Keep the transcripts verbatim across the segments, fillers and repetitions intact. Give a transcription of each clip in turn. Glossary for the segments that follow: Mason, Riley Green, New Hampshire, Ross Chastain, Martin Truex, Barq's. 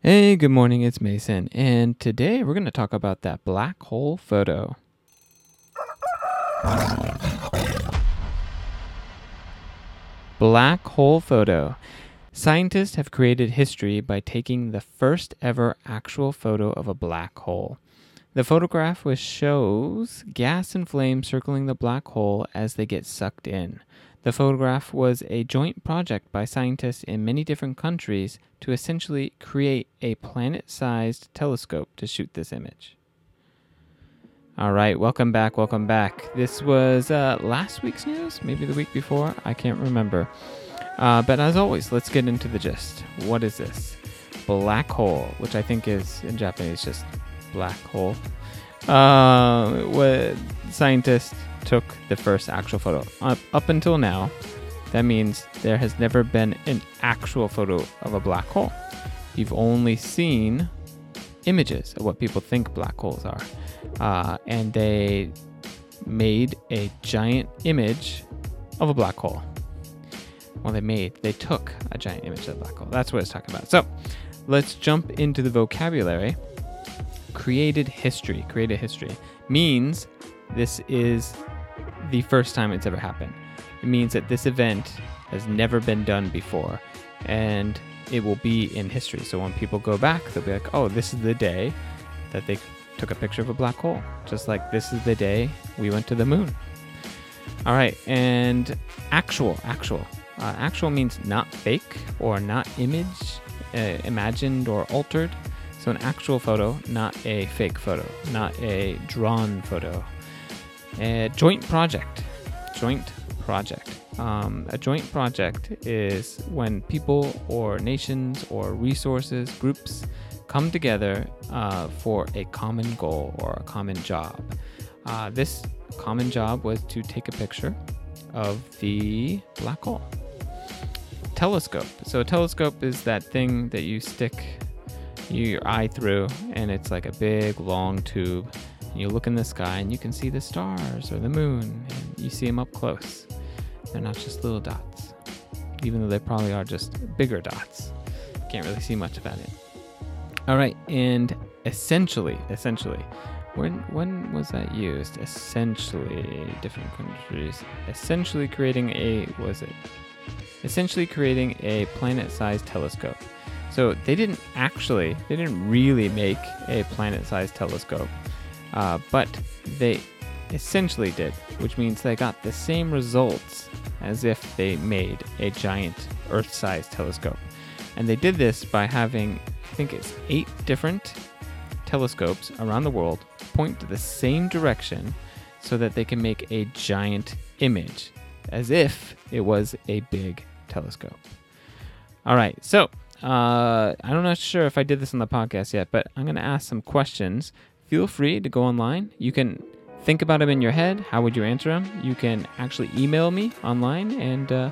Hey, good morning, it's Mason, and today we're going to talk about that black hole photo. Black hole photo. Scientists have created history by taking the first ever actual photo of a black hole. The photograph which shows gas and flame circling the black hole as they get sucked in.The photograph was a joint project by scientists in many different countries to essentially create a planet-sized telescope to shoot this image. All right, welcome back, welcome back. This was uh, last week's news, maybe the week before, I can't remember. Uh, but as always, let's get into the gist. What is this? Black hole, which I think is, in Japanese, just black hole. Uh, what, scientists...took the first actual photo. Up, up until now, that means there has never been an actual photo of a black hole. You've only seen images of what people think black holes are. Uh, and they made a giant image of a black hole. Well, they made, they took a giant image of a black hole. That's what it's talking about. So let's jump into the vocabulary. Created history. Created history means this is...the first time it's ever happened. It means that this event has never been done before, and it will be in history. So when people go back, they'll be like, oh, this is the day that they took a picture of a black hole. Just like this is the day we went to the moon. All right, and actual, actual. Uh, actual means not fake or not image, uh, imagined or altered. So an actual photo, not a fake photo, not a drawn photo.A joint project, joint project. Um, a joint project is when people or nations or resources, groups come together uh, for a common goal or a common job. Uh, this common job was to take a picture of the black hole. Telescope. So a telescope is that thing that you stick your eye through, and it's like a big long tube.You look in the sky and you can see the stars or the moon, and you see them up close. They're not just little dots, even though they probably are just bigger dots. Can't really see much about it. All right, and essentially, essentially, when, when was that used? Essentially, different countries. Essentially creating a, what was it? Essentially creating a planet-sized telescope. So they didn't actually, they didn't really make a planet-sized telescope.Uh, but they essentially did, which means they got the same results as if they made a giant Earth-sized telescope. And they did this by having, I think it's eight different telescopes around the world point to the same direction so that they can make a giant image as if it was a big telescope. All right, so uh, I'm not sure if I did this on the podcast yet, but I'm going to ask some questions.Feel free to go online. You can think about them in your head. How would you answer them? You can actually email me online, and uh,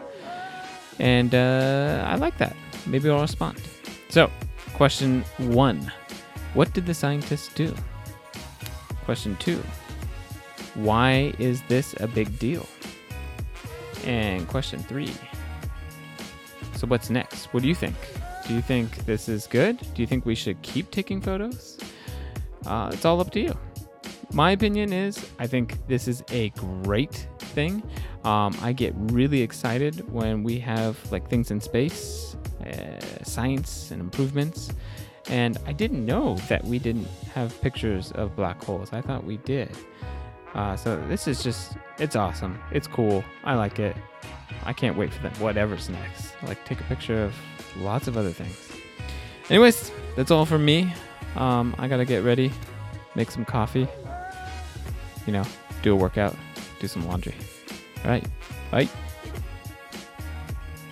and uh, I like that. Maybe I'll respond. So, question one. What did the scientists do? Question two. Why is this a big deal? And question three. So what's next? What do you think? Do you think this is good? Do you think we should keep taking photos?Uh, it's all up to you. My opinion is I think this is a great thing. Um, I get really excited when we have like things in space, uh, science and improvements. And I didn't know that we didn't have pictures of black holes. I thought we did. Uh, so this is just, it's awesome. It's cool. I like it. I can't wait for them. Whatever's next. Like take a picture of lots of other things. Anyways, that's all from me.Um, I gotta get ready, make some coffee, you know, do a workout, do some laundry. All right, bye.